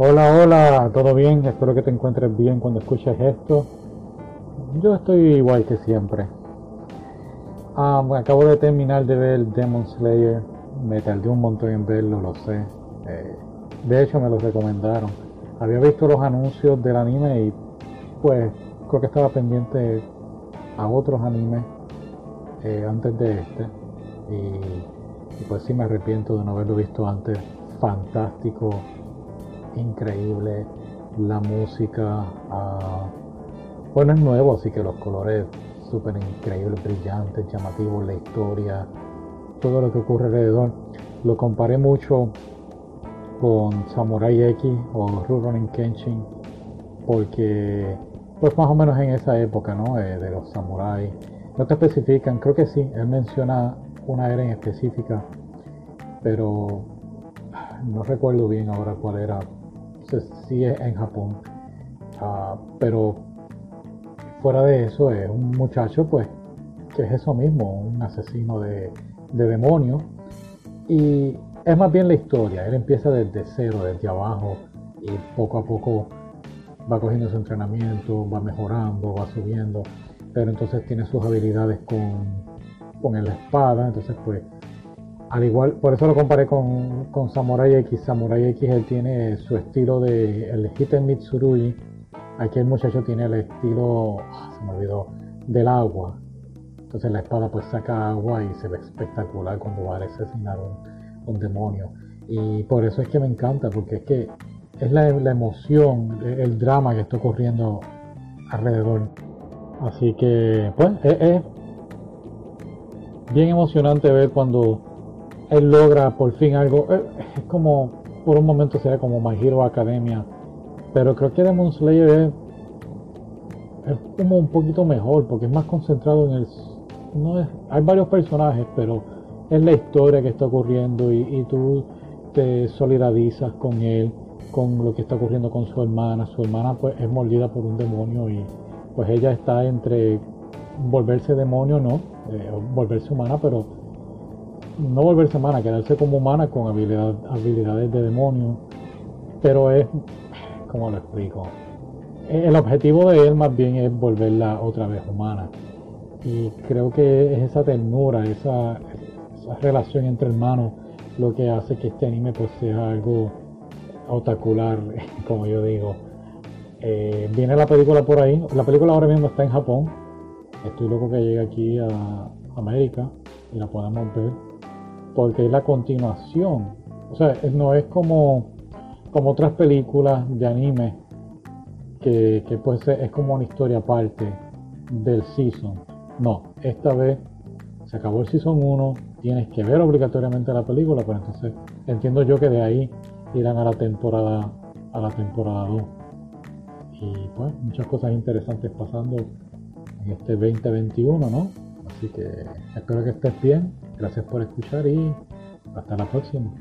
Hola, hola, ¿todo bien? Espero que te encuentres bien cuando escuches esto. Yo estoy igual que siempre. Acabo de terminar de ver Demon Slayer. Me tardé un montón en verlo, lo sé. De hecho me lo recomendaron. Había visto los anuncios del anime y pues creo que estaba pendiente a otros animes antes de este. Y pues sí me arrepiento de no haberlo visto antes. Fantástico, increíble, la música, bueno, es nuevo, así que los colores súper increíbles, brillantes, llamativos, la historia, todo lo que ocurre alrededor. Lo comparé mucho con Samurai X o Rurouni Kenshin, porque pues más o menos en esa época, ¿no? De los samuráis. No te especifican, creo que sí, él menciona una era en específica, pero no recuerdo bien ahora cuál era. Sí es en Japón, pero fuera de eso es un muchacho pues que es eso mismo, un asesino de demonios, y es más bien la historia. Él empieza desde cero, desde abajo, y poco a poco va cogiendo su entrenamiento, va mejorando, va subiendo, pero entonces tiene sus habilidades con la espada. Entonces pues al igual, por eso lo comparé con Samurai X. Samurai X, él tiene su estilo de el Hiten Mitsurugi. Aquí el muchacho tiene el estilo, se me olvidó, del agua. Entonces la espada pues saca agua y se ve espectacular cuando va a asesinar un demonio. Y por eso es que me encanta, porque es que es la emoción, el drama que está ocurriendo alrededor. Así que pues es bien emocionante ver cuando él logra por fin algo. Es como, por un momento será como My Hero Academia, pero creo que Demon Slayer es como un poquito mejor, porque es más concentrado en hay varios personajes, pero es la historia que está ocurriendo y tú te solidarizas con él, con lo que está ocurriendo con su hermana. Su hermana pues es mordida por un demonio y pues ella está entre volverse demonio, no, volverse humana, pero no volverse humana, quedarse como humana con habilidades de demonio. Pero es, ¿cómo lo explico? El objetivo de él más bien es volverla otra vez humana. Y creo que es esa ternura, esa relación entre hermanos, lo que hace que este anime pues sea algo otacular, como yo digo. Viene la película por ahí. La película ahora mismo está en Japón. Estoy loco que llegue aquí a América y la podamos ver, porque es la continuación. O sea, no es como otras películas de anime que pues es como una historia aparte del season. No, esta vez se acabó el season 1, tienes que ver obligatoriamente la película, pero entonces entiendo yo que de ahí irán a la temporada 2. Y pues muchas cosas interesantes pasando en este 2021, ¿no? Así que espero que estés bien, gracias por escuchar y hasta la próxima.